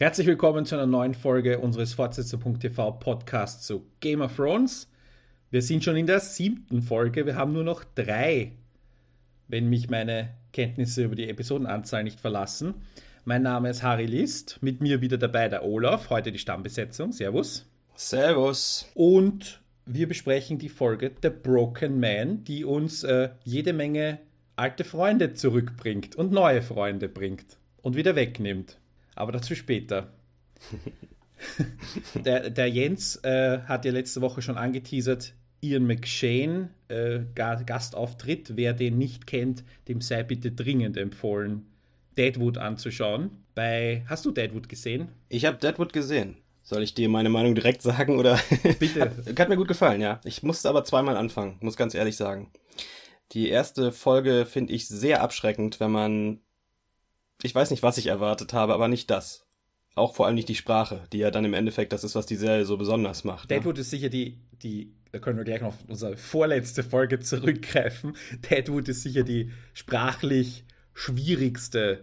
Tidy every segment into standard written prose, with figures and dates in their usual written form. Herzlich willkommen zu einer neuen Folge unseres Fortsetzung.tv Podcasts zu Game of Thrones. Wir sind schon in der 7. Folge, wir haben nur noch 3, wenn mich meine Kenntnisse über die Episodenanzahl nicht verlassen. Mein Name ist Harry List, mit mir wieder dabei der Olaf, heute die Stammbesetzung. Servus. Servus. Und wir besprechen die Folge The Broken Man, die uns jede Menge alte Freunde zurückbringt und neue Freunde bringt und wieder wegnimmt. Aber dazu später. der Jens hat ja letzte Woche schon angeteasert, Ian McShane, Gastauftritt. Wer den nicht kennt, dem sei bitte dringend empfohlen, Deadwood anzuschauen. Hast du Deadwood gesehen? Ich habe Deadwood gesehen. Soll ich dir meine Meinung direkt sagen? Oder? Bitte. Hat mir gut gefallen, ja. Ich musste aber zweimal anfangen, muss ganz ehrlich sagen. Die erste Folge finde ich sehr abschreckend, wenn man... Ich weiß nicht, was ich erwartet habe, aber nicht das. Auch vor allem nicht die Sprache, die ja dann im Endeffekt das ist, was die Serie so besonders macht. Deadwood ist sicher da können wir gleich noch auf unsere vorletzte Folge zurückgreifen. Deadwood ist sicher die sprachlich schwierigste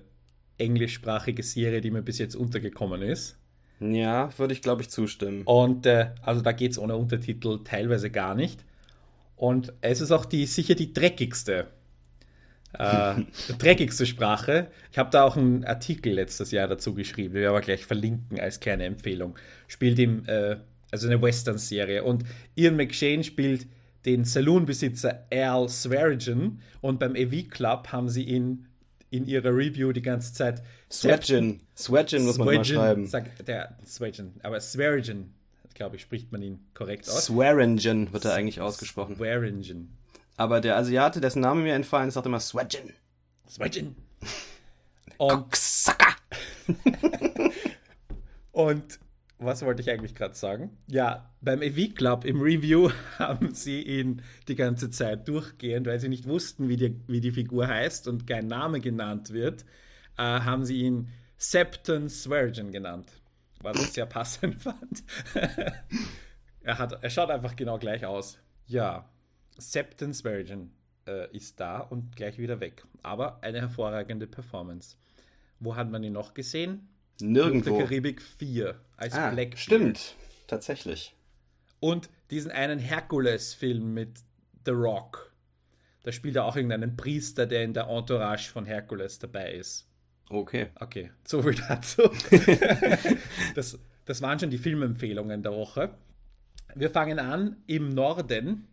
englischsprachige Serie, die mir bis jetzt untergekommen ist. Ja, würde ich, glaube ich, zustimmen. Und also da geht's ohne Untertitel teilweise gar nicht. Und es ist auch sicher die dreckigste. Dreckigste Sprache. Ich habe da auch einen Artikel letztes Jahr dazu geschrieben, den wir aber gleich verlinken als kleine Empfehlung. Spielt also eine Western-Serie. Und Ian McShane spielt den Saloonbesitzer Al Swearengen. Und beim AV Club haben sie ihn in ihrer Review die ganze Zeit Swearengen muss man mal schreiben. Sagt der Swearengen, aber Swearengen, glaube ich, spricht man ihn korrekt aus. Swearengen wird er eigentlich ausgesprochen. Swearengen. Aber der Asiate, dessen Name mir entfallen ist, sagt immer Swagin. Swagin. Cocksucker. Und was wollte ich eigentlich gerade sagen? Ja, beim AV Club im Review haben sie ihn die ganze Zeit durchgehend, weil sie nicht wussten, wie die Figur heißt und kein Name genannt wird, haben sie ihn Septon Swagin genannt. Was ich sehr passend fand. Er schaut einfach genau gleich aus. Ja. Septon Swagin ist da und gleich wieder weg. Aber eine hervorragende Performance. Wo hat man ihn noch gesehen? Nirgendwo. In der Karibik 4 als Blackfish. Stimmt, tatsächlich. Und diesen einen Hercules-Film mit The Rock. Da spielt er auch irgendeinen Priester, der in der Entourage von Hercules dabei ist. Okay, so viel dazu. Das waren schon die Filmempfehlungen der Woche. Wir fangen an im Norden.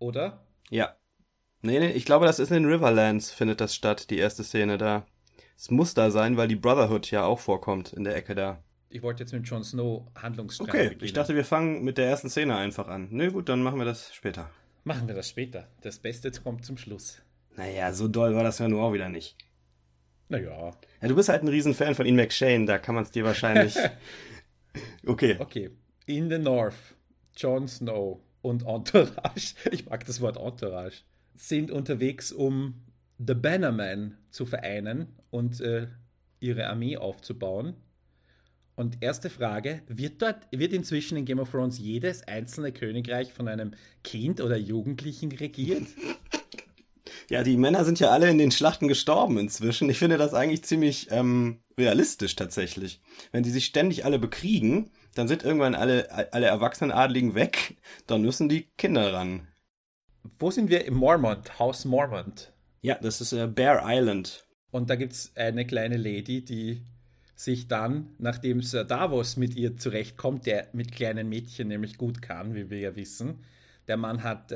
Oder? Ja. Nee, ich glaube, das ist in den Riverlands, findet das statt, die erste Szene da. Es muss da sein, weil die Brotherhood ja auch vorkommt in der Ecke da. Ich wollte jetzt mit Jon Snow Handlungsstrang beginnen. Ich dachte, wir fangen mit der ersten Szene einfach an. Nee, gut, dann machen wir das später. Das Beste kommt zum Schluss. Naja, so doll war das ja nur auch wieder nicht. Naja. Ja, du bist halt ein Riesenfan von Ian McShane, da kann man es dir wahrscheinlich... Okay. In the North, Jon Snow... und Entourage, ich mag das Wort Entourage, sind unterwegs, um The Bannerman zu vereinen und ihre Armee aufzubauen. Und erste Frage, wird inzwischen in Game of Thrones jedes einzelne Königreich von einem Kind oder Jugendlichen regiert? Ja, die Männer sind ja alle in den Schlachten gestorben inzwischen. Ich finde das eigentlich ziemlich realistisch tatsächlich. Wenn die sich ständig alle bekriegen... Dann sind irgendwann alle erwachsenen Adligen weg, dann müssen die Kinder ran. Wo sind wir? Im Mormont, House Mormont. Ja, das ist Bear Island. Und da gibt es eine kleine Lady, die sich dann, nachdem Sir Davos mit ihr zurechtkommt, der mit kleinen Mädchen nämlich gut kann, wie wir ja wissen, der Mann hat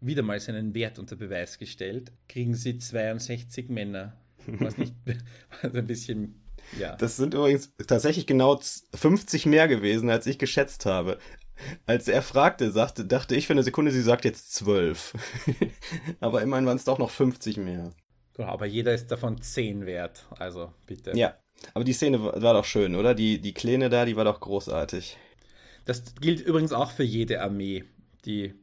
wieder mal seinen Wert unter Beweis gestellt, kriegen sie 62 Männer. Was nicht, was ein bisschen... Ja. Das sind übrigens tatsächlich genau 50 mehr gewesen, als ich geschätzt habe. Als er fragte, dachte ich für eine Sekunde, sie sagt jetzt 12. Aber immerhin waren es doch noch 50 mehr. Aber jeder ist davon 10 wert, also bitte. Ja, aber die Szene war doch schön, oder? Die Kleine da, die war doch großartig. Das gilt übrigens auch für jede Armee. Die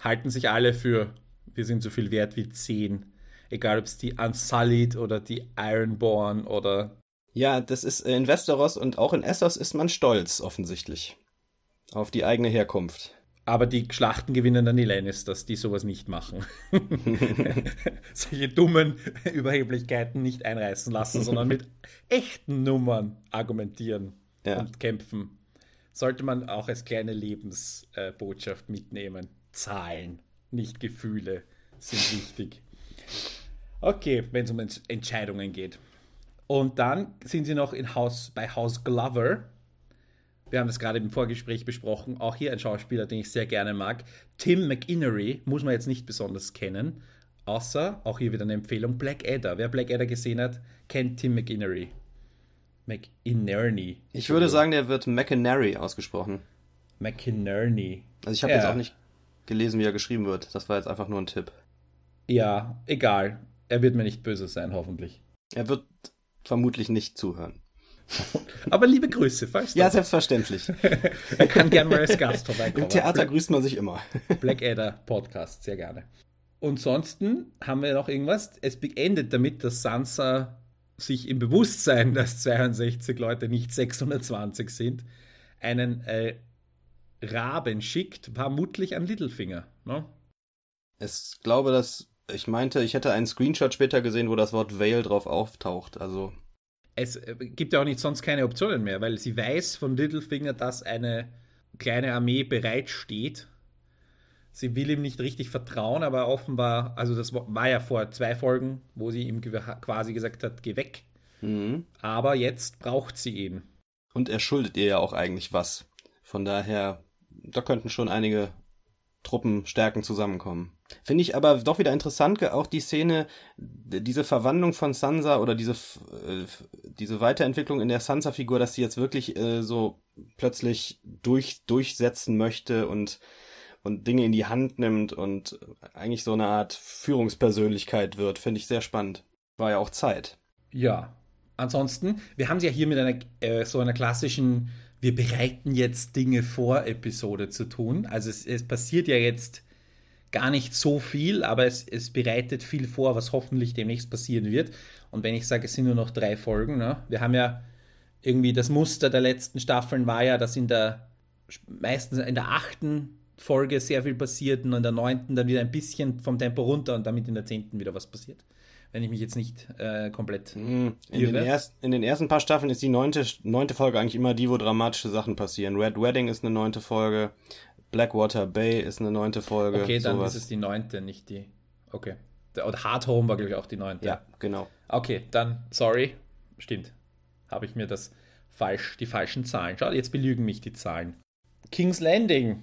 halten sich alle für, wir sind so viel wert wie 10. Egal, ob es die Unsullied oder die Ironborn oder... Ja, das ist in Westeros und auch in Essos ist man stolz, offensichtlich. Auf die eigene Herkunft. Aber die Schlachten gewinnen dann die Lannisters, die sowas nicht machen. Solche dummen Überheblichkeiten nicht einreißen lassen, sondern mit echten Nummern argumentieren und kämpfen. Sollte man auch als kleine Lebensbotschaft mitnehmen. Zahlen, nicht Gefühle sind wichtig. Okay, wenn es um Entscheidungen geht. Und dann sind sie noch bei House Glover. Wir haben das gerade im Vorgespräch besprochen. Auch hier ein Schauspieler, den ich sehr gerne mag. Tim McInnerny muss man jetzt nicht besonders kennen. Außer, auch hier wieder eine Empfehlung, Blackadder. Wer Blackadder gesehen hat, kennt Tim McInnerny. McInerney. Ich würde sagen, der wird McInerney ausgesprochen. McInerney. Also ich habe jetzt auch nicht gelesen, wie er geschrieben wird. Das war jetzt einfach nur ein Tipp. Ja, egal. Er wird mir nicht böse sein, hoffentlich. Er wird vermutlich nicht zuhören. Aber liebe Grüße, falls ja, selbstverständlich. Er kann gerne mal als Gast vorbeikommen. Im Theater grüßt man sich immer. Blackadder Podcast, sehr gerne. Und sonst haben wir noch irgendwas. Es endet damit, dass Sansa sich im Bewusstsein, dass 62 Leute nicht 620 sind, einen Raben schickt, vermutlich an Littlefinger. Ne? Ich glaube, ich meinte, ich hätte einen Screenshot später gesehen, wo das Wort Vale drauf auftaucht, also... Es gibt ja auch nicht sonst keine Optionen mehr, weil sie weiß von Littlefinger, dass eine kleine Armee bereitsteht. Sie will ihm nicht richtig vertrauen, aber offenbar, also das war ja vor 2 Folgen, wo sie ihm quasi gesagt hat, geh weg. Mhm. Aber jetzt braucht sie ihn. Und er schuldet ihr ja auch eigentlich was. Von daher, da könnten schon einige Truppenstärken zusammenkommen. Finde ich aber doch wieder interessant, auch die Szene, diese Verwandlung von Sansa oder diese Weiterentwicklung in der Sansa-Figur, dass sie jetzt wirklich so plötzlich durchsetzen möchte und Dinge in die Hand nimmt und eigentlich so eine Art Führungspersönlichkeit wird. Finde ich sehr spannend. War ja auch Zeit. Ja, ansonsten, wir haben sie ja hier mit einer so einer klassischen Wir bereiten jetzt Dinge vor, Episode zu tun. Also es passiert ja jetzt gar nicht so viel, aber es bereitet viel vor, was hoffentlich demnächst passieren wird. Und wenn ich sage, es sind nur noch 3 Folgen, ne? Wir haben ja irgendwie das Muster der letzten Staffeln war ja, dass meistens in der 8. Folge sehr viel passiert und in der 9. dann wieder ein bisschen vom Tempo runter und damit in der 10. wieder was passiert. Wenn ich mich jetzt nicht komplett irre. In den ersten paar Staffeln ist die 9. Folge eigentlich immer die, wo dramatische Sachen passieren. Red Wedding ist eine 9. Folge, Blackwater Bay ist eine 9. Folge. Okay, dann sowas. Ist es die 9, nicht die... Okay. Und Hard Home war, glaube ich, auch die 9. Ja, genau. Okay, dann, sorry. Stimmt. Habe ich mir die falschen Zahlen. Schau, jetzt belügen mich die Zahlen. King's Landing.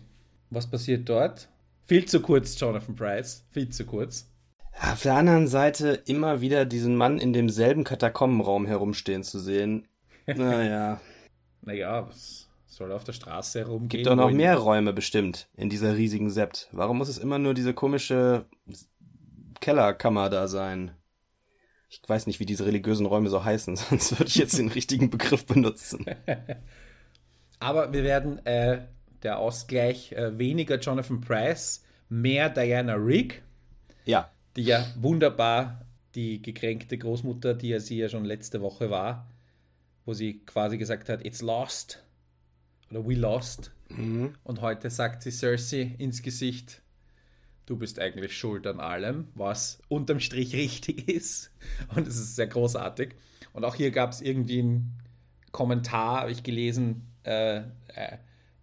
Was passiert dort? Viel zu kurz, Jonathan Pryce. Viel zu kurz. Auf der anderen Seite immer wieder diesen Mann in demselben Katakombenraum herumstehen zu sehen. Naja. Naja, was soll er auf der Straße herumgehen? Gibt doch noch mehr Räume bestimmt in dieser riesigen Sept. Warum muss es immer nur diese komische Kellerkammer da sein? Ich weiß nicht, wie diese religiösen Räume so heißen, sonst würde ich jetzt den richtigen Begriff benutzen. Aber wir werden der Ausgleich weniger Jonathan Pryce, mehr Diana Rigg. Ja. Die ja wunderbar die gekränkte Großmutter, die ja sie ja schon letzte Woche war, wo sie quasi gesagt hat, it's lost oder we lost. Mhm. Und heute sagt sie Cersei ins Gesicht, du bist eigentlich schuld an allem, was unterm Strich richtig ist. Und es ist sehr großartig. Und auch hier gab es irgendwie einen Kommentar, habe ich gelesen,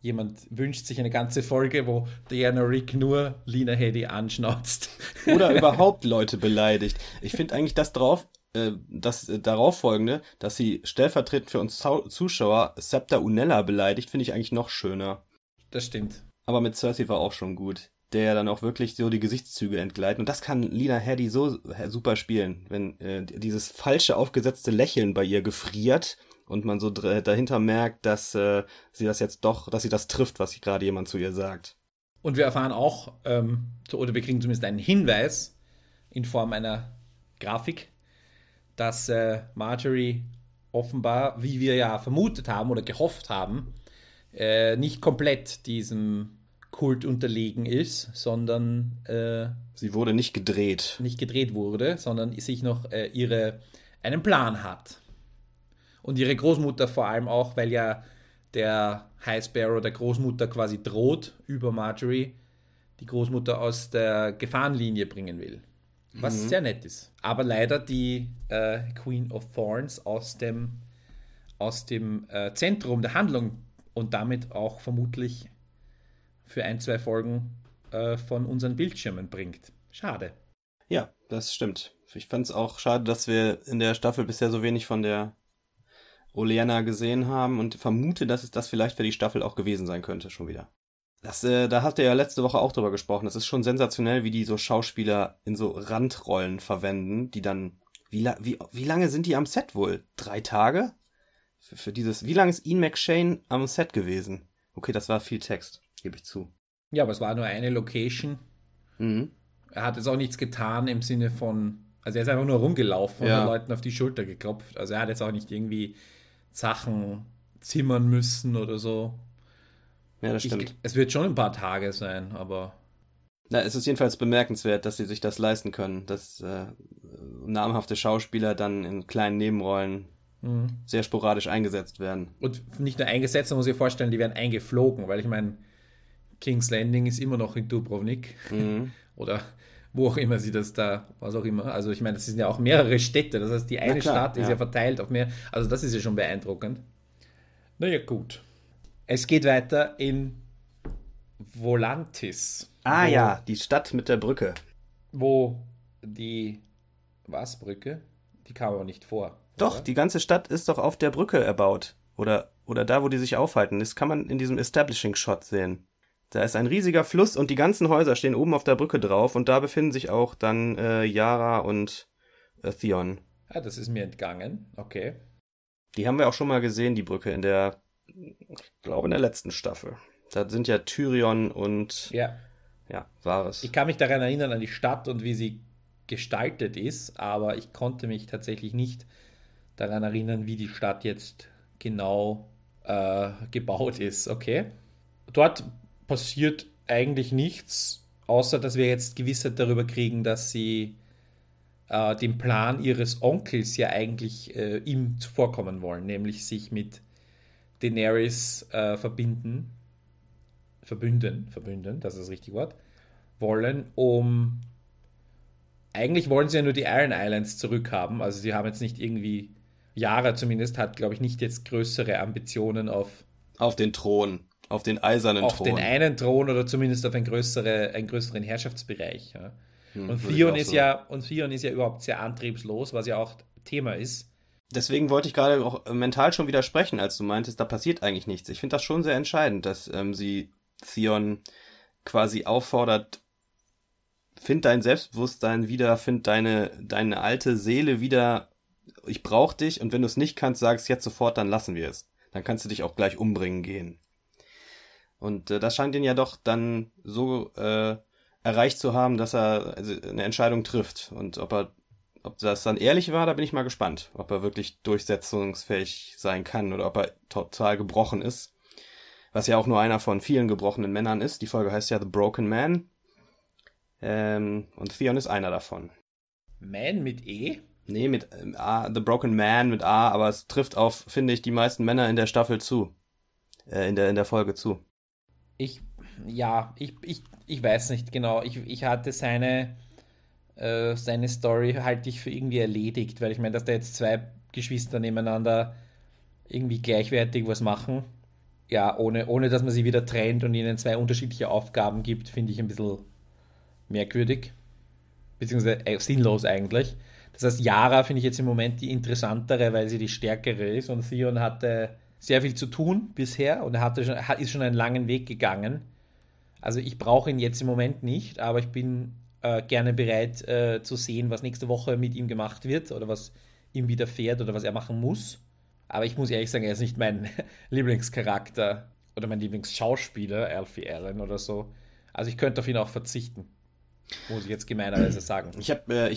jemand wünscht sich eine ganze Folge, wo Diana Rigg nur Lena Headey anschnauzt. Oder überhaupt Leute beleidigt. Ich finde eigentlich das darauf folgende, dass sie stellvertretend für uns Zuschauer Septa Unella beleidigt, finde ich eigentlich noch schöner. Das stimmt. Aber mit Cersei war auch schon gut, der ja dann auch wirklich so die Gesichtszüge entgleiten. Und das kann Lena Headey so super spielen, wenn dieses falsche aufgesetzte Lächeln bei ihr gefriert. Und man so dahinter merkt, dass sie das jetzt doch, dass sie das trifft, was gerade jemand zu ihr sagt. Und wir erfahren auch, oder wir kriegen zumindest einen Hinweis in Form einer Grafik, dass Marjorie offenbar, wie wir ja vermutet haben oder gehofft haben, nicht komplett diesem Kult unterlegen ist, sondern sie wurde nicht gedreht. Nicht gedreht wurde, sondern sich noch einen Plan hat. Und ihre Großmutter vor allem auch, weil ja der High Sparrow der Großmutter quasi droht über Marjorie, die Großmutter aus der Gefahrenlinie bringen will. Was sehr nett ist. Aber leider die Queen of Thorns aus dem Zentrum der Handlung und damit auch vermutlich für 1-2 Folgen von unseren Bildschirmen bringt. Schade. Ja, das stimmt. Ich fand es auch schade, dass wir in der Staffel bisher so wenig von der Oleanna gesehen haben und vermute, dass es das vielleicht für die Staffel auch gewesen sein könnte schon wieder. Das, da habt ihr ja letzte Woche auch drüber gesprochen. Es ist schon sensationell, wie die so Schauspieler in so Randrollen verwenden, die dann... Wie lange sind die am Set wohl? 3 Tage? Für dieses... Wie lange ist Ian McShane am Set gewesen? Okay, das war viel Text, gebe ich zu. Ja, aber es war nur eine Location. Mhm. Er hat jetzt auch nichts getan im Sinne von... Also er ist einfach nur rumgelaufen und den Leuten auf die Schulter geklopft. Also er hat jetzt auch nicht irgendwie Sachen zimmern müssen oder so. Ja, das stimmt. Es wird schon ein paar Tage sein, aber... Na, es ist jedenfalls bemerkenswert, dass sie sich das leisten können, dass namhafte Schauspieler dann in kleinen Nebenrollen sehr sporadisch eingesetzt werden. Und nicht nur eingesetzt, man muss sich vorstellen, die werden eingeflogen, weil ich meine, King's Landing ist immer noch in Dubrovnik oder wo auch immer sie das da, was auch immer. Also ich meine, das sind ja auch mehrere Städte, das heißt, die eine Stadt ist ja verteilt auf mehr. Also das ist ja schon beeindruckend. Naja, gut. Es geht weiter in Volantis. Die Stadt mit der Brücke. Wo die... Was, Brücke? Die kam aber nicht vor. Doch, oder? Die ganze Stadt ist doch auf der Brücke erbaut. Oder da, wo die sich aufhalten. Das kann man in diesem Establishing-Shot sehen. Da ist ein riesiger Fluss und die ganzen Häuser stehen oben auf der Brücke drauf. Und da befinden sich auch dann Yara und Theon. Ah, das ist mir entgangen. Okay. Die haben wir auch schon mal gesehen, die Brücke, in der... Ich glaube, in der letzten Staffel. Da sind ja Tyrion und Varys. Ich kann mich daran erinnern, an die Stadt und wie sie gestaltet ist, aber ich konnte mich tatsächlich nicht daran erinnern, wie die Stadt jetzt genau gebaut ist. Okay. Dort passiert eigentlich nichts, außer dass wir jetzt Gewissheit darüber kriegen, dass sie den Plan ihres Onkels ja eigentlich ihm zuvorkommen wollen, nämlich sich mit Daenerys verbünden, das ist das richtige Wort, wollen, eigentlich wollen sie ja nur die Iron Islands zurückhaben, also sie haben jetzt nicht irgendwie, Yara zumindest hat, glaube ich, nicht jetzt größere Ambitionen auf den Thron, auf den eisernen Thron. Auf den einen Thron oder zumindest auf einen größeren Herrschaftsbereich. Ja. Theon ist ja überhaupt sehr antriebslos, was ja auch Thema ist. Deswegen wollte ich gerade auch mental schon widersprechen, als du meintest, da passiert eigentlich nichts. Ich finde das schon sehr entscheidend, dass sie Theon quasi auffordert, find dein Selbstbewusstsein wieder, find deine alte Seele wieder, ich brauch dich und wenn du es nicht kannst, sagst jetzt sofort, dann lassen wir es. Dann kannst du dich auch gleich umbringen gehen. Und das scheint ihn ja doch dann so erreicht zu haben, dass er eine Entscheidung trifft und ob das dann ehrlich war, da bin ich mal gespannt, ob er wirklich durchsetzungsfähig sein kann oder ob er total gebrochen ist, was ja auch nur einer von vielen gebrochenen Männern ist. Die Folge heißt ja The Broken Man und Theon ist einer davon. Man mit E? Nee, mit A, The Broken Man mit A, aber es trifft auf, finde ich, die meisten Männer in der Staffel zu, in der Folge zu. Ich weiß nicht genau, ich hatte seine Story halte ich für irgendwie erledigt, weil ich meine, dass da jetzt 2 Geschwister nebeneinander irgendwie gleichwertig was machen, ja, ohne dass man sie wieder trennt und ihnen 2 unterschiedliche Aufgaben gibt, finde ich ein bisschen merkwürdig, beziehungsweise sinnlos eigentlich. Das heißt, Yara finde ich jetzt im Moment die interessantere, weil sie die stärkere ist und Theon hatte sehr viel zu tun bisher und ist schon einen langen Weg gegangen. Also ich brauche ihn jetzt im Moment nicht, aber ich bin gerne bereit zu sehen, was nächste Woche mit ihm gemacht wird oder was ihm widerfährt oder was er machen muss. Aber ich muss ehrlich sagen, er ist nicht mein Lieblingscharakter oder mein Lieblingsschauspieler, Alfie Allen oder so. Also ich könnte auf ihn auch verzichten, muss ich jetzt gemeinerweise sagen. Ich habe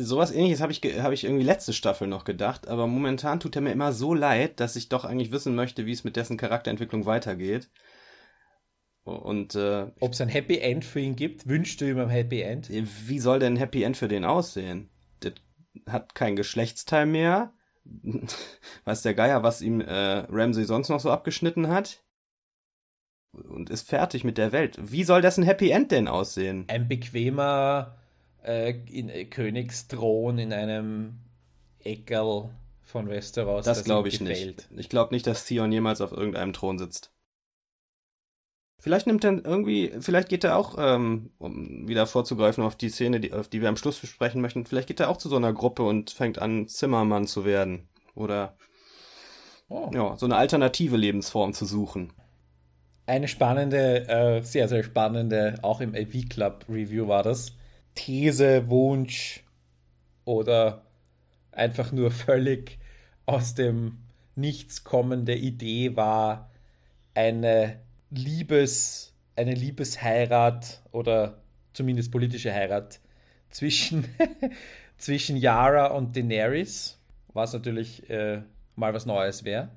sowas Ähnliches habe ich irgendwie letzte Staffel noch gedacht, aber momentan tut er mir immer so leid, dass ich doch eigentlich wissen möchte, wie es mit dessen Charakterentwicklung weitergeht. Und ob es ein Happy End für ihn gibt? Wünschst du ihm ein Happy End? Wie soll denn ein Happy End für den aussehen? Der hat kein Geschlechtsteil mehr, weiß der Geier, was ihm Ramsay sonst noch so abgeschnitten hat. Und ist fertig mit der Welt. Wie soll das ein Happy End denn aussehen? Ein bequemer Königsthron in einem Eckerl von Westeros. Das glaube ich nicht. Ich glaube nicht, dass Theon jemals auf irgendeinem Thron sitzt. Vielleicht nimmt er irgendwie, vielleicht geht er auch, um wieder vorzugreifen auf die Szene, auf die wir am Schluss besprechen möchten, vielleicht geht er auch zu so einer Gruppe und fängt an, Zimmermann zu werden. Oder ja, so eine alternative Lebensform zu suchen. Eine spannende, sehr, sehr spannende, auch im AV Club Review war das, These, Wunsch oder einfach nur völlig aus dem Nichts kommende Idee war, eine Liebesheirat oder zumindest politische Heirat zwischen Yara und Daenerys, was natürlich mal was Neues wäre.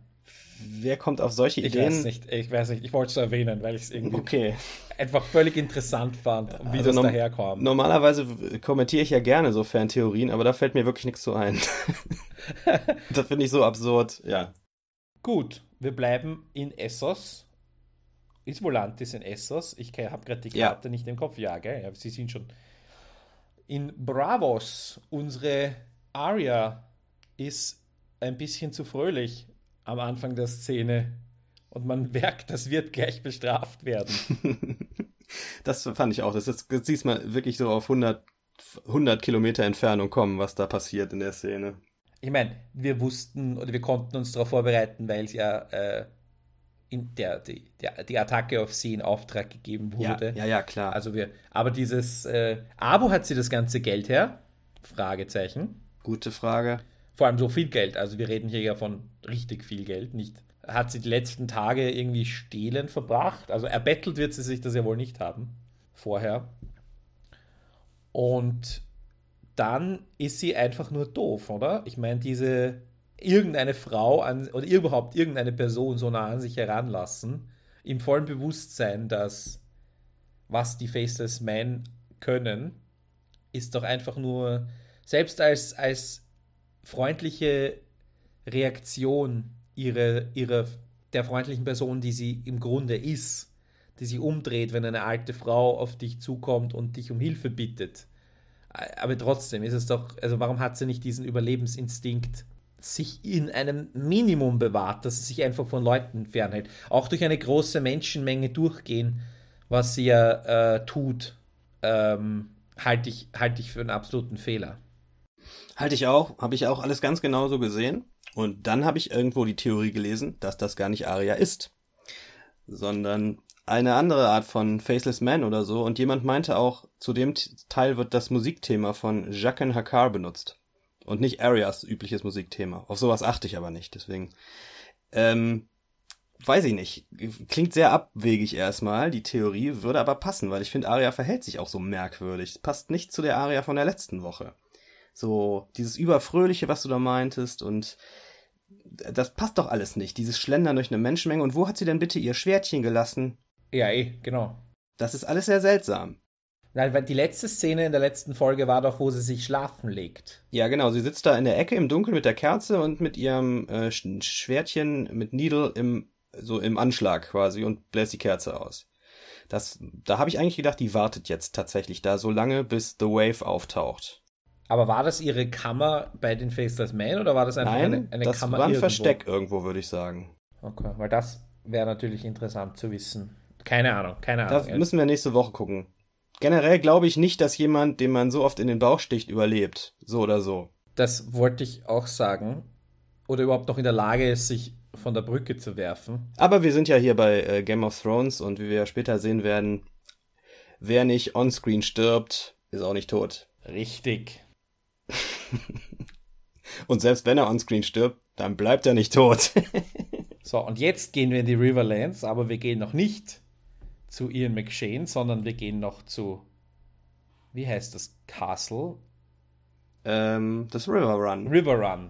Wer kommt auf solche Ideen? Ich weiß nicht, ich wollte es erwähnen, weil ich es irgendwie einfach völlig interessant fand, wie also das daherkam. Normalerweise kommentiere ich ja gerne so Fantheorien, aber da fällt mir wirklich nichts zu ein. Das finde ich so absurd, ja. Gut, wir bleiben in Essos. Ist Volantis in Essos? Ich habe gerade die Karte nicht im Kopf. Ja, gell? Ja, sie sind schon in Braavos. Unsere Arya ist ein bisschen zu fröhlich am Anfang der Szene. Und man merkt, das wird gleich bestraft werden. Das fand ich auch. Das siehst man wirklich so auf 100 Kilometer Entfernung kommen, was da passiert in der Szene. Ich meine, wir wussten oder wir konnten uns darauf vorbereiten, weil es ja... die Attacke auf sie in Auftrag gegeben wurde. Ja, klar. Aber dieses, Abo hat sie das ganze Geld her? Fragezeichen. Gute Frage. Vor allem so viel Geld, also wir reden hier ja von richtig viel Geld, nicht. Hat sie die letzten Tage irgendwie stehlen verbracht? Also erbettelt wird sie sich das ja wohl nicht haben, vorher. Und dann ist sie einfach nur doof, oder? Ich meine, diese... irgendeine Frau oder überhaupt irgendeine Person so nah an sich heranlassen, im vollen Bewusstsein, dass was die Faceless Men können, ist doch einfach nur, selbst als freundliche Reaktion der freundlichen Person, die sie im Grunde ist, die sich umdreht, wenn eine alte Frau auf dich zukommt und dich um Hilfe bittet. Aber trotzdem ist es doch, also warum hat sie nicht diesen Überlebensinstinkt sich in einem Minimum bewahrt, dass sie sich einfach von Leuten fernhält. Auch durch eine große Menschenmenge durchgehen, was sie ja tut, halte ich für einen absoluten Fehler. Halte ich auch, habe ich auch alles ganz genau so gesehen. Und dann habe ich irgendwo die Theorie gelesen, dass das gar nicht Arya ist, sondern eine andere Art von Faceless Man oder so. Und jemand meinte auch, zu dem Teil wird das Musikthema von Jaqen H'ghar benutzt. Und nicht Arias übliches Musikthema. Auf sowas achte ich aber nicht, deswegen. Weiß ich nicht. Klingt sehr abwegig erstmal, die Theorie, würde aber passen, weil ich finde, Arya verhält sich auch so merkwürdig. Passt nicht zu der Arya von der letzten Woche. So, dieses Überfröhliche, was du da meintest, und das passt doch alles nicht. Dieses Schlendern durch eine Menschenmenge. Und wo hat sie denn bitte ihr Schwertchen gelassen? Ja, genau. Das ist alles sehr seltsam. Nein, weil die letzte Szene in der letzten Folge war doch, wo sie sich schlafen legt. Ja, genau. Sie sitzt da in der Ecke im Dunkeln mit der Kerze und mit ihrem Schwertchen mit Needle im Anschlag quasi und bläst die Kerze aus. Da habe ich eigentlich gedacht, die wartet jetzt tatsächlich da so lange, bis The Wave auftaucht. Aber war das ihre Kammer bei den Faceless Men oder war das einfach eine Kammer irgendwo? Nein, das war ein Versteck irgendwo, würde ich sagen. Okay, weil das wäre natürlich interessant zu wissen. Keine Ahnung. Das müssen wir nächste Woche gucken. Generell glaube ich nicht, dass jemand, den man so oft in den Bauch sticht, überlebt. So oder so. Das wollte ich auch sagen. Oder überhaupt noch in der Lage ist, sich von der Brücke zu werfen. Aber wir sind ja hier bei Game of Thrones und wie wir ja später sehen werden, wer nicht onscreen stirbt, ist auch nicht tot. Richtig. Und selbst wenn er onscreen stirbt, dann bleibt er nicht tot. So, und jetzt gehen wir in die Riverlands, aber wir gehen noch nicht zu Ian McShane, sondern wir gehen noch zu, wie heißt das, Castle? Das River Run.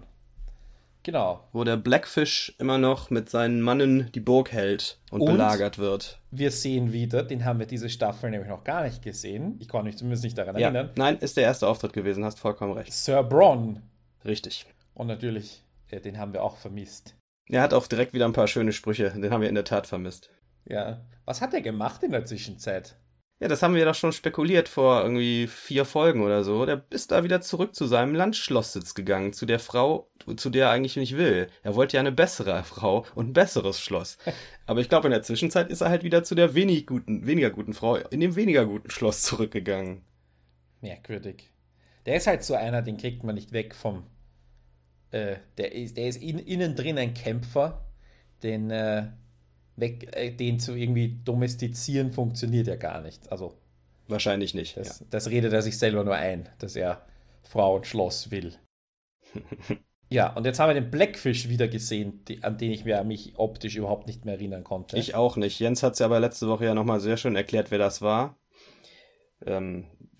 Genau. Wo der Blackfish immer noch mit seinen Mannen die Burg hält und belagert wird. Wir sehen wieder, den haben wir diese Staffel nämlich noch gar nicht gesehen. Ich kann mich zumindest nicht daran erinnern. Nein, ist der erste Auftritt gewesen, hast vollkommen recht. Sir Bronn. Richtig. Und natürlich den haben wir auch vermisst. Er hat auch direkt wieder ein paar schöne Sprüche, den haben wir in der Tat vermisst. Ja, was hat er gemacht in der Zwischenzeit? Ja, das haben wir doch schon spekuliert vor irgendwie 4 Folgen oder so. Der ist da wieder zurück zu seinem Landschlosssitz gegangen, zu der Frau, zu der er eigentlich nicht will. Er wollte ja eine bessere Frau und ein besseres Schloss. Aber ich glaube, in der Zwischenzeit ist er halt wieder zu der weniger guten Frau in dem weniger guten Schloss zurückgegangen. Merkwürdig. Der ist halt so einer, den kriegt man nicht weg vom... Der ist innen drin ein Kämpfer, den zu irgendwie domestizieren funktioniert ja gar nicht. Also wahrscheinlich nicht. Das redet er sich selber nur ein, dass er Frau und Schloss will. Ja, und jetzt haben wir den Blackfish wieder gesehen, an den ich mich optisch überhaupt nicht mehr erinnern konnte. Ich auch nicht. Jens hat es ja aber letzte Woche ja nochmal sehr schön erklärt, wer das war.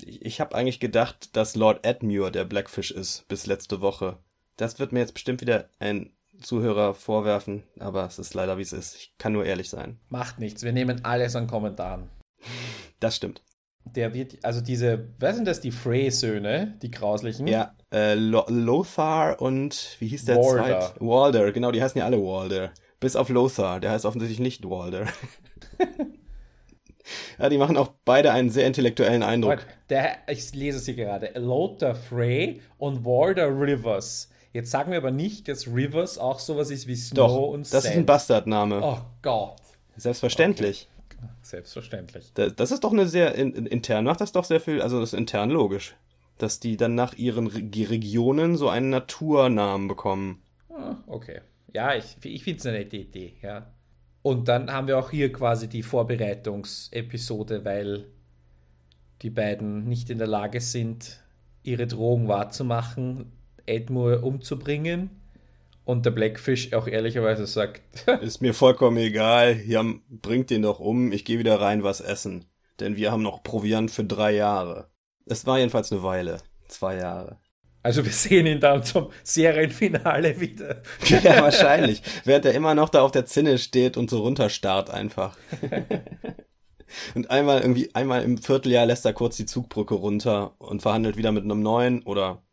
Ich habe eigentlich gedacht, dass Lord Edmure der Blackfish ist, bis letzte Woche. Das wird mir jetzt bestimmt wieder ein Zuhörer vorwerfen, aber es ist leider, wie es ist. Ich kann nur ehrlich sein. Macht nichts, wir nehmen alles an Kommentaren. Das stimmt. Der wird, also diese, was sind das, die Frey-Söhne, die grauslichen? Ja, Lothar und, wie hieß der zweite? Walder, genau, die heißen ja alle Walder. Bis auf Lothar, der heißt offensichtlich nicht Walder. Ja, die machen auch beide einen sehr intellektuellen Eindruck. Ich lese sie gerade. Lothar Frey und Walder Rivers. Jetzt sagen wir aber nicht, dass Rivers auch sowas ist wie Snow Doch, und Sand. Das ist ein Bastardname. Oh Gott. Selbstverständlich. Okay. Selbstverständlich. Das ist doch eine sehr, intern macht das doch sehr viel, also das ist intern logisch, dass die dann nach ihren Regionen so einen Naturnamen bekommen. Okay. Ja, ich finde es eine nette Idee, ja. Und dann haben wir auch hier quasi die Vorbereitungsepisode, weil die beiden nicht in der Lage sind, ihre Drohung wahrzumachen, Edmure umzubringen und der Blackfish auch ehrlicherweise sagt... Ist mir vollkommen egal, bringt den doch um, ich gehe wieder rein was essen, denn wir haben noch Proviant für 3 Jahre. Es war jedenfalls eine Weile, 2 Jahre. Also wir sehen ihn dann zum Serienfinale wieder. Ja, wahrscheinlich, während er immer noch da auf der Zinne steht und so runterstarrt einfach. Und einmal im Vierteljahr lässt er kurz die Zugbrücke runter und verhandelt wieder mit einem neuen oder...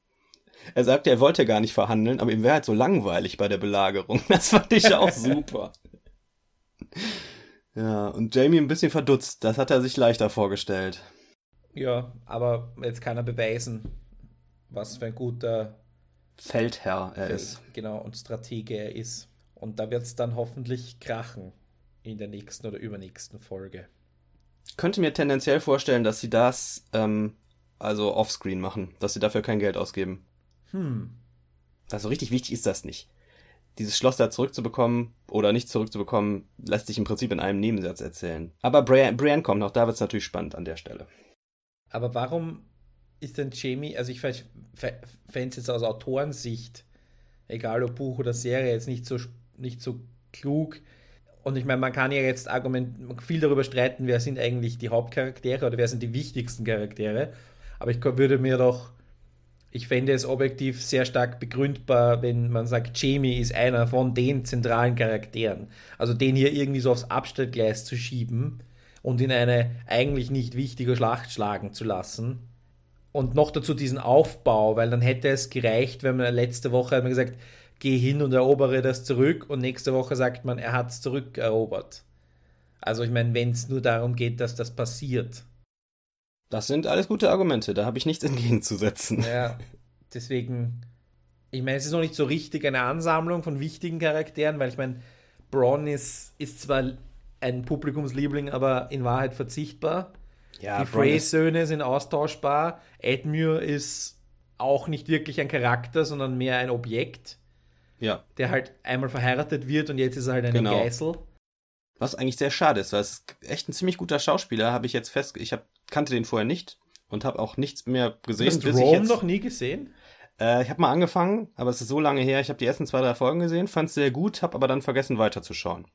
Er sagte, er wollte gar nicht verhandeln, aber ihm wäre halt so langweilig bei der Belagerung. Das fand ich auch super. Ja, und Jamie ein bisschen verdutzt. Das hat er sich leichter vorgestellt. Ja, aber jetzt kann er beweisen, was für ein guter Feldherr er ist. Genau, und Stratege er ist. Und da wird es dann hoffentlich krachen in der nächsten oder übernächsten Folge. Ich könnte mir tendenziell vorstellen, dass sie das also offscreen machen, dass sie dafür kein Geld ausgeben. Also richtig wichtig ist das nicht. Dieses Schloss da zurückzubekommen oder nicht zurückzubekommen, lässt sich im Prinzip in einem Nebensatz erzählen. Aber Brienne kommt noch, da wird es natürlich spannend an der Stelle. Aber warum ist denn Jamie, also ich fände es jetzt aus Autorensicht, egal ob Buch oder Serie, jetzt nicht so klug. Und ich meine, man kann ja jetzt viel darüber streiten, wer sind eigentlich die Hauptcharaktere oder wer sind die wichtigsten Charaktere. Aber ich fände es objektiv sehr stark begründbar, wenn man sagt, Jamie ist einer von den zentralen Charakteren. Also den hier irgendwie so aufs Abstellgleis zu schieben und in eine eigentlich nicht wichtige Schlacht schlagen zu lassen. Und noch dazu diesen Aufbau, weil dann hätte es gereicht, wenn man letzte Woche hat man gesagt, geh hin und erobere das zurück und nächste Woche sagt man, er hat es zurückerobert. Also ich meine, wenn es nur darum geht, dass das passiert. Das sind alles gute Argumente, da habe ich nichts entgegenzusetzen. Ja, deswegen, ich meine, es ist noch nicht so richtig eine Ansammlung von wichtigen Charakteren, weil ich meine, Bronn ist zwar ein Publikumsliebling, aber in Wahrheit verzichtbar. Ja, die Frey-Söhne sind austauschbar. Edmure ist auch nicht wirklich ein Charakter, sondern mehr ein Objekt, ja, der halt einmal verheiratet wird und jetzt ist er halt eine Geißel. Was eigentlich sehr schade ist, weil es ist echt ein ziemlich guter Schauspieler, habe ich jetzt kannte den vorher nicht und habe auch nichts mehr gesehen. Hast du Rome noch nie gesehen? Ich habe mal angefangen, aber es ist so lange her, ich habe die ersten 2-3 Folgen gesehen, fand es sehr gut, habe aber dann vergessen weiterzuschauen.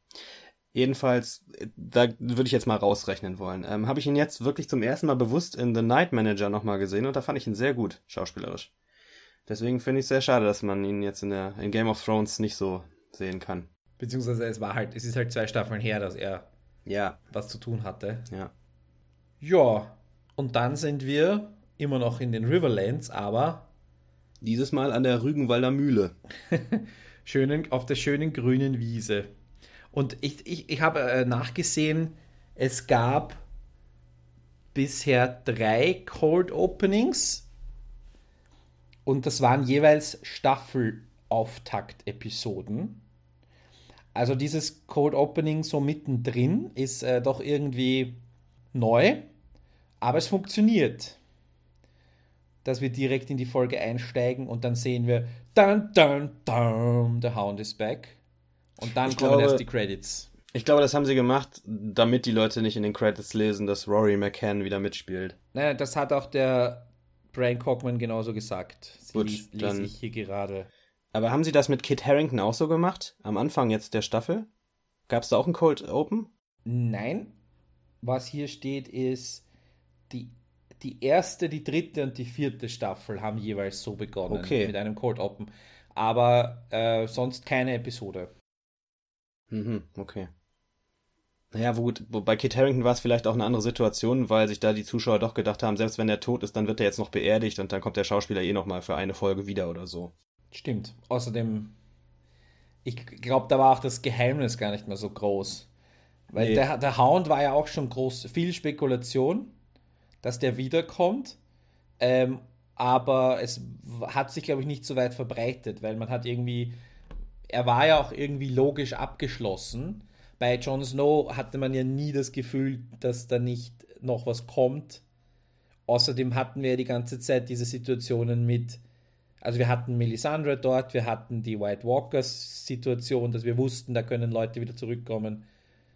Jedenfalls, da würde ich jetzt mal rausrechnen wollen. Habe ich ihn jetzt wirklich zum ersten Mal bewusst in The Night Manager nochmal gesehen und da fand ich ihn sehr gut, schauspielerisch. Deswegen finde ich es sehr schade, dass man ihn jetzt in Game of Thrones nicht so sehen kann. Beziehungsweise es ist halt 2 Staffeln her, dass er was zu tun hatte. Ja. Ja, und dann sind wir immer noch in den Riverlands, aber Dieses Mal an der Rügenwalder Mühle. Auf der schönen grünen Wiese. Und ich habe nachgesehen, es gab bisher 3 Cold Openings und das waren jeweils Staffelauftaktepisoden. Also dieses Cold Opening so mittendrin ist doch irgendwie neu, aber es funktioniert. Dass wir direkt in die Folge einsteigen und dann sehen wir dun, dun, dun, The Hound is back. Und dann kommen erst die Credits. Ich glaube, das haben sie gemacht, damit die Leute nicht in den Credits lesen, dass Rory McCann wieder mitspielt. Naja, das hat auch der Brian Cogman genauso gesagt. Lese ich hier gerade. Aber haben sie das mit Kit Harington auch so gemacht? Am Anfang jetzt der Staffel? Gab es da auch ein Cold Open? Nein. Was hier steht ist, die erste, die dritte und die vierte Staffel haben jeweils so begonnen, mit einem Cold Open. Aber sonst keine Episode. Mhm, okay. Naja, gut, bei Kit Harington war es vielleicht auch eine andere Situation, weil sich da die Zuschauer doch gedacht haben, selbst wenn er tot ist, dann wird er jetzt noch beerdigt und dann kommt der Schauspieler nochmal für eine Folge wieder oder so. Stimmt. Außerdem, ich glaube, da war auch das Geheimnis gar nicht mehr so groß. Weil der Hound war ja auch schon groß, viel Spekulation, dass der wiederkommt, aber es hat sich, glaube ich, nicht so weit verbreitet, weil man hat er war ja auch logisch abgeschlossen. Bei Jon Snow hatte man ja nie das Gefühl, dass da nicht noch was kommt. Außerdem hatten wir ja die ganze Zeit diese Situationen wir hatten Melisandre dort, wir hatten die White Walkers-Situation, dass wir wussten, da können Leute wieder zurückkommen.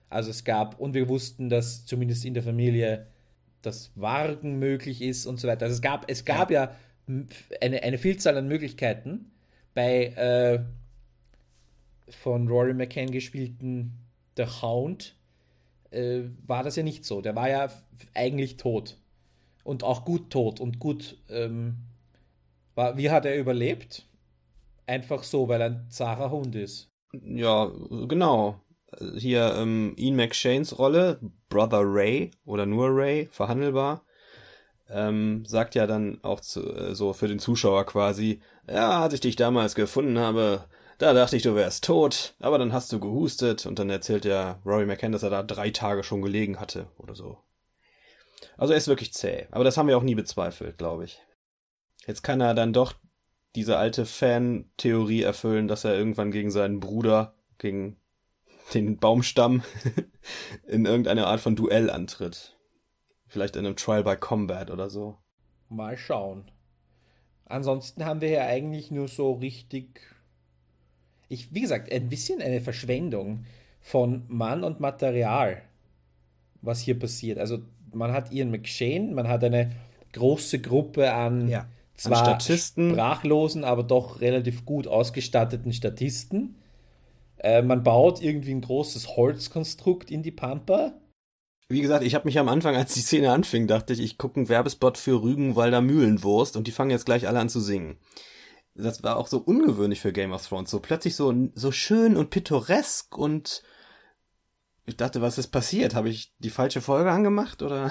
Also und wir wussten, dass zumindest in der Familie das Wargen möglich ist und so weiter. Also es gab ja eine Vielzahl an Möglichkeiten bei von Rory McCann gespielten The Hound war das ja nicht so. Der war ja eigentlich tot. Und auch gut tot und gut wie hat er überlebt? Einfach so, weil er ein zarer Hund ist. Ja, genau. Hier Ian McShanes Rolle, Brother Ray oder nur Ray, verhandelbar, sagt ja dann auch so für den Zuschauer quasi, ja, als ich dich damals gefunden habe, da dachte ich, du wärst tot, aber dann hast du gehustet und dann erzählt ja Rory McCann, dass er da 3 Tage schon gelegen hatte oder so. Also er ist wirklich zäh, aber das haben wir auch nie bezweifelt, glaube ich. Jetzt kann er dann doch diese alte Fan-Theorie erfüllen, dass er irgendwann gegen seinen Bruder, gegen den Baumstamm in irgendeiner Art von Duell antritt. Vielleicht in einem Trial by Combat oder so. Mal schauen. Ansonsten haben wir ja eigentlich nur so richtig, wie gesagt, ein bisschen eine Verschwendung von Mann und Material, was hier passiert. Also man hat Ian McShane, man hat eine große Gruppe an Statisten, sprachlosen, aber doch relativ gut ausgestatteten Statisten. Man baut irgendwie ein großes Holzkonstrukt in die Pampa. Wie gesagt, ich habe mich am Anfang, als die Szene anfing, dachte ich, ich gucke einen Werbespot für Rügenwalder Mühlenwurst und die fangen jetzt gleich alle an zu singen. Das war auch so ungewöhnlich für Game of Thrones. So plötzlich so schön und pittoresk und ich dachte, was ist passiert? Habe ich die falsche Folge angemacht oder?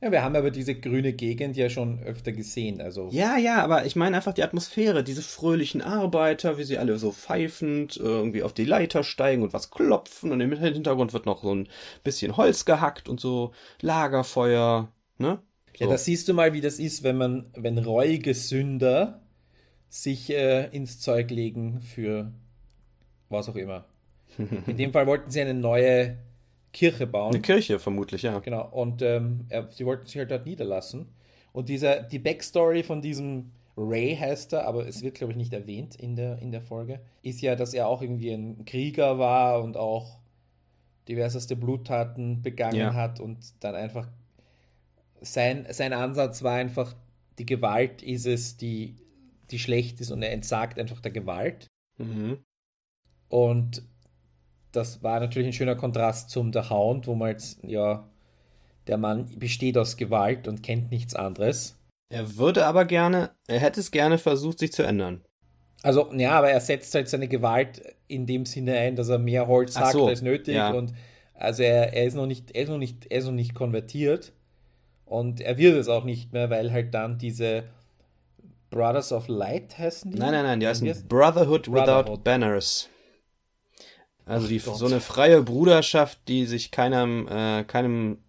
Ja, wir haben aber diese grüne Gegend ja schon öfter gesehen, also. Ja, aber ich meine einfach die Atmosphäre, diese fröhlichen Arbeiter, wie sie alle so pfeifend irgendwie auf die Leiter steigen und was klopfen und im Hintergrund wird noch so ein bisschen Holz gehackt und so Lagerfeuer, ne? So. Ja, das siehst du mal, wie das ist, wenn reuige Sünder sich ins Zeug legen für was auch immer. In dem Fall wollten sie eine neue Kirche bauen. Eine Kirche vermutlich, ja. Genau, und sie wollten sich halt dort niederlassen. Und die Backstory von diesem Ray heißt er, aber es wird, glaube ich, nicht erwähnt in der Folge, ist ja, dass er auch irgendwie ein Krieger war und auch diverseste Bluttaten begangen hat und dann einfach sein Ansatz war einfach, die Gewalt ist es, die schlecht ist und er entsagt einfach der Gewalt. Mhm. Und das war natürlich ein schöner Kontrast zum The Hound, wo man jetzt, der Mann besteht aus Gewalt und kennt nichts anderes. Er hätte es gerne versucht, sich zu ändern. Also, aber er setzt halt seine Gewalt in dem Sinne ein, dass er mehr Holz hackt als nötig und also er ist noch nicht konvertiert und er wird es auch nicht mehr, weil halt dann diese Brothers of Light heißen die? Nein, die heißen Brotherhood Without Banners. Also so eine freie Bruderschaft, die sich keinem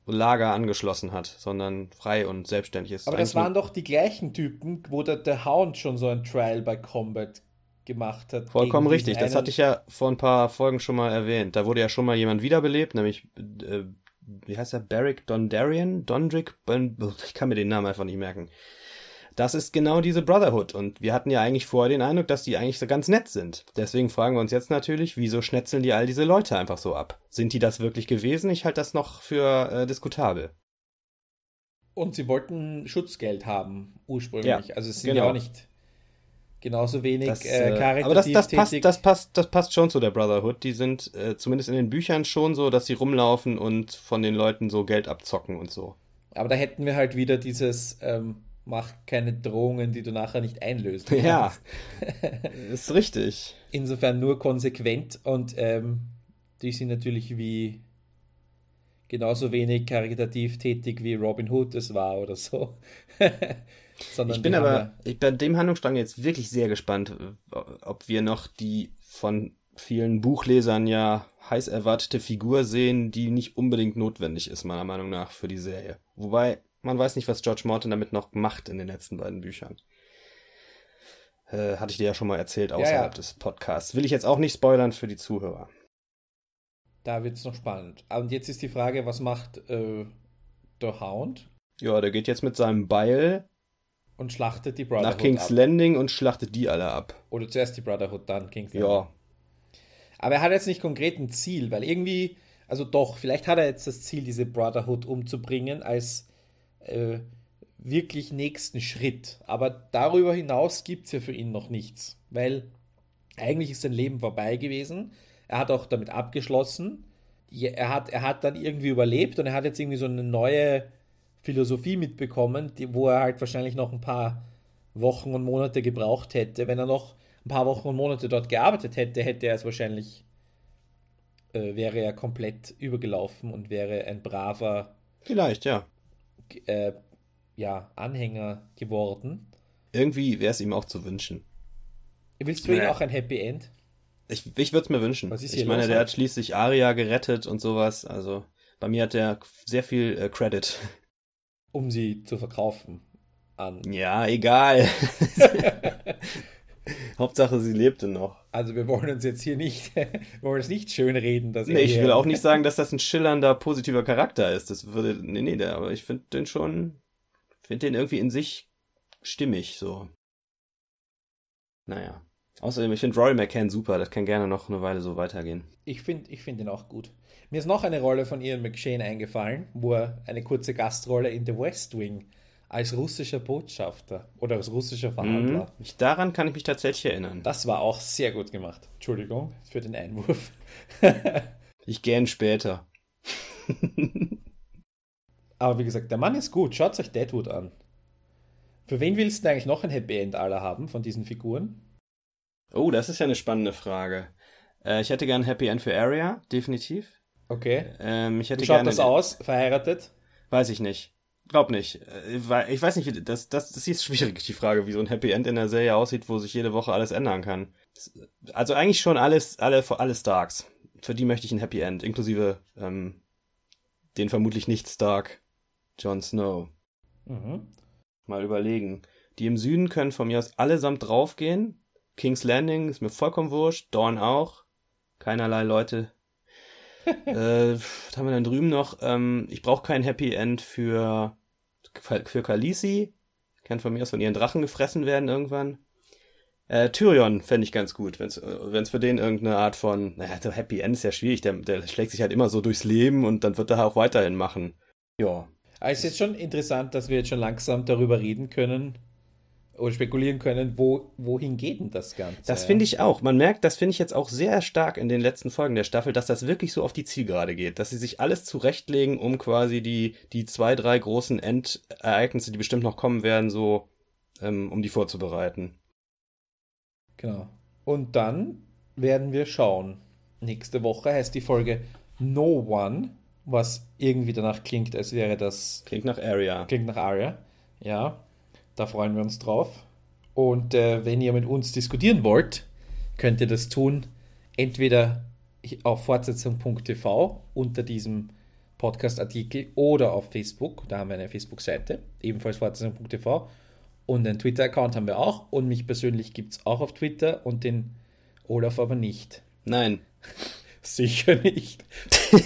Lager angeschlossen hat, sondern frei und selbstständig ist. Aber das waren doch die gleichen Typen, wo der Hound schon so ein Trial by Combat gemacht hat. Vollkommen richtig, das hatte ich ja vor ein paar Folgen schon mal erwähnt. Da wurde ja schon mal jemand wiederbelebt, nämlich, wie heißt er, Beric Dondarrion? Dondrick? Ich kann mir den Namen einfach nicht merken. Das ist genau diese Brotherhood und wir hatten ja eigentlich vorher den Eindruck, dass die eigentlich so ganz nett sind. Deswegen fragen wir uns jetzt natürlich, wieso schnetzeln die all diese Leute einfach so ab? Sind die das wirklich gewesen? Ich halte das noch für diskutabel. Und sie wollten Schutzgeld haben, ursprünglich. Ja, also es sind ja auch nicht genauso wenig karitativ. Aber das passt schon zu der Brotherhood. Die sind zumindest in den Büchern schon so, dass sie rumlaufen und von den Leuten so Geld abzocken und so. Aber da hätten wir halt wieder dieses... mach keine Drohungen, die du nachher nicht einlösen kannst. Ja, ist richtig. Insofern nur konsequent und die sind natürlich wie genauso wenig karitativ tätig wie Robin Hood es war oder so. Ich bin bei dem Handlungsstrang jetzt wirklich sehr gespannt, ob wir noch die von vielen Buchlesern ja heiß erwartete Figur sehen, die nicht unbedingt notwendig ist, meiner Meinung nach, für die Serie. Wobei... Man weiß nicht, was George Martin damit noch macht in den letzten beiden Büchern. Hatte ich dir ja schon mal erzählt, außerhalb des Podcasts. Will ich jetzt auch nicht spoilern für die Zuhörer. Da wird's noch spannend. Und jetzt ist die Frage, was macht The Hound? Ja, der geht jetzt mit seinem Beil und schlachtet die Brotherhood nach King's Landing und schlachtet die alle ab. Oder zuerst die Brotherhood, dann King's Landing. Ja. Aber er hat jetzt nicht konkret ein Ziel, weil irgendwie, also doch, vielleicht hat er jetzt das Ziel, diese Brotherhood umzubringen als wirklich nächsten Schritt. Aber darüber hinaus gibt es ja für ihn noch nichts, weil eigentlich ist sein Leben vorbei gewesen. Er hat auch damit abgeschlossen. Er hat dann irgendwie überlebt und er hat jetzt irgendwie so eine neue Philosophie mitbekommen, wo er halt wahrscheinlich noch ein paar Wochen und Monate gebraucht hätte. Wenn er noch ein paar Wochen und Monate dort gearbeitet hätte, wäre er komplett übergelaufen und wäre ein braver... Vielleicht, ja. Anhänger geworden. Irgendwie wäre es ihm auch zu wünschen. Willst du ihm auch ein Happy End? Ich würde es mir wünschen. Der hat schließlich Arya gerettet und sowas. Also bei mir hat er sehr viel Credit. Um sie zu verkaufen. Ja, egal. Hauptsache, sie lebte noch. Also wir wollen uns jetzt hier nicht, schön reden, dass ich will auch nicht sagen, dass das ein schillernder, positiver Charakter ist. Das würde, aber ich finde den irgendwie in sich stimmig, so. Naja. Außerdem, ich finde Rory McCann super, das kann gerne noch eine Weile so weitergehen. Ich finde ihn auch gut. Mir ist noch eine Rolle von Ian McShane eingefallen, wo er eine kurze Gastrolle in The West Wing als russischer Botschafter oder als russischer Verhandler. Daran kann ich mich tatsächlich erinnern. Das war auch sehr gut gemacht. Entschuldigung für den Einwurf. Ich gern später. Aber wie gesagt, der Mann ist gut. Schaut euch Deadwood an. Für wen willst du eigentlich noch ein Happy End aller haben von diesen Figuren? Oh, das ist ja eine spannende Frage. Ich hätte gern ein Happy End für Arya, definitiv. Okay. Wie schaut das aus? Verheiratet? Weiß ich nicht. Glaub nicht. Ich weiß nicht, das ist schwierig, die Frage, wie so ein Happy End in der Serie aussieht, wo sich jede Woche alles ändern kann. Also eigentlich schon alle Starks. Für die möchte ich ein Happy End, inklusive den vermutlich nicht Stark, Jon Snow. Mhm. Mal überlegen. Die im Süden können von mir aus allesamt draufgehen. King's Landing ist mir vollkommen wurscht. Dorne auch. Keinerlei Leute. Was haben wir denn drüben noch? Ich brauche kein Happy End für Khaleesi. Kann von mir aus von ihren Drachen gefressen werden irgendwann. Tyrion fände ich ganz gut, wenn es für den irgendeine Art von, so Happy End ist ja schwierig, der schlägt sich halt immer so durchs Leben und dann wird er auch weiterhin machen. Ja. Also es ist jetzt schon interessant, dass wir jetzt schon langsam darüber reden können oder spekulieren können, wohin geht denn das Ganze? Das finde ich auch. Man merkt, das finde ich jetzt auch sehr stark in den letzten Folgen der Staffel, dass das wirklich so auf die Zielgerade geht, dass sie sich alles zurechtlegen, um quasi die 2-3 großen Endereignisse, die bestimmt noch kommen werden, so um die vorzubereiten. Genau. Und dann werden wir schauen. Nächste Woche heißt die Folge No One, was irgendwie danach klingt, als wäre das... Klingt nach Arya. Ja. Da freuen wir uns drauf. Und wenn ihr mit uns diskutieren wollt, könnt ihr das tun, entweder auf Fortsetzung.tv unter diesem Podcast-Artikel oder auf Facebook. Da haben wir eine Facebook-Seite, ebenfalls Fortsetzung.tv. Und einen Twitter-Account haben wir auch. Und mich persönlich gibt es auch auf Twitter und den Olaf aber nicht. Nein. Sicher nicht.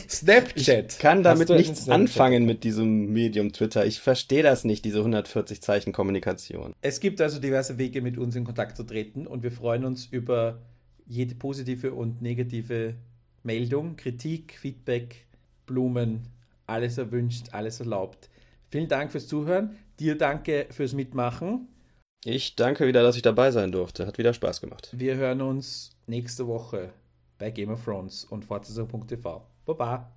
Snapchat. Ich kann damit nichts anfangen mit diesem Medium Twitter. Ich verstehe das nicht, diese 140 Zeichen Kommunikation. Es gibt also diverse Wege, mit uns in Kontakt zu treten, und wir freuen uns über jede positive und negative Meldung, Kritik, Feedback, Blumen, alles erwünscht, alles erlaubt. Vielen Dank fürs Zuhören. Dir danke fürs Mitmachen. Ich danke wieder, dass ich dabei sein durfte. Hat wieder Spaß gemacht. Wir hören uns nächste Woche bei Game of Thrones und Fortsetzung.tv. Baba.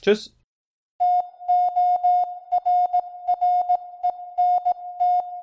Tschüss.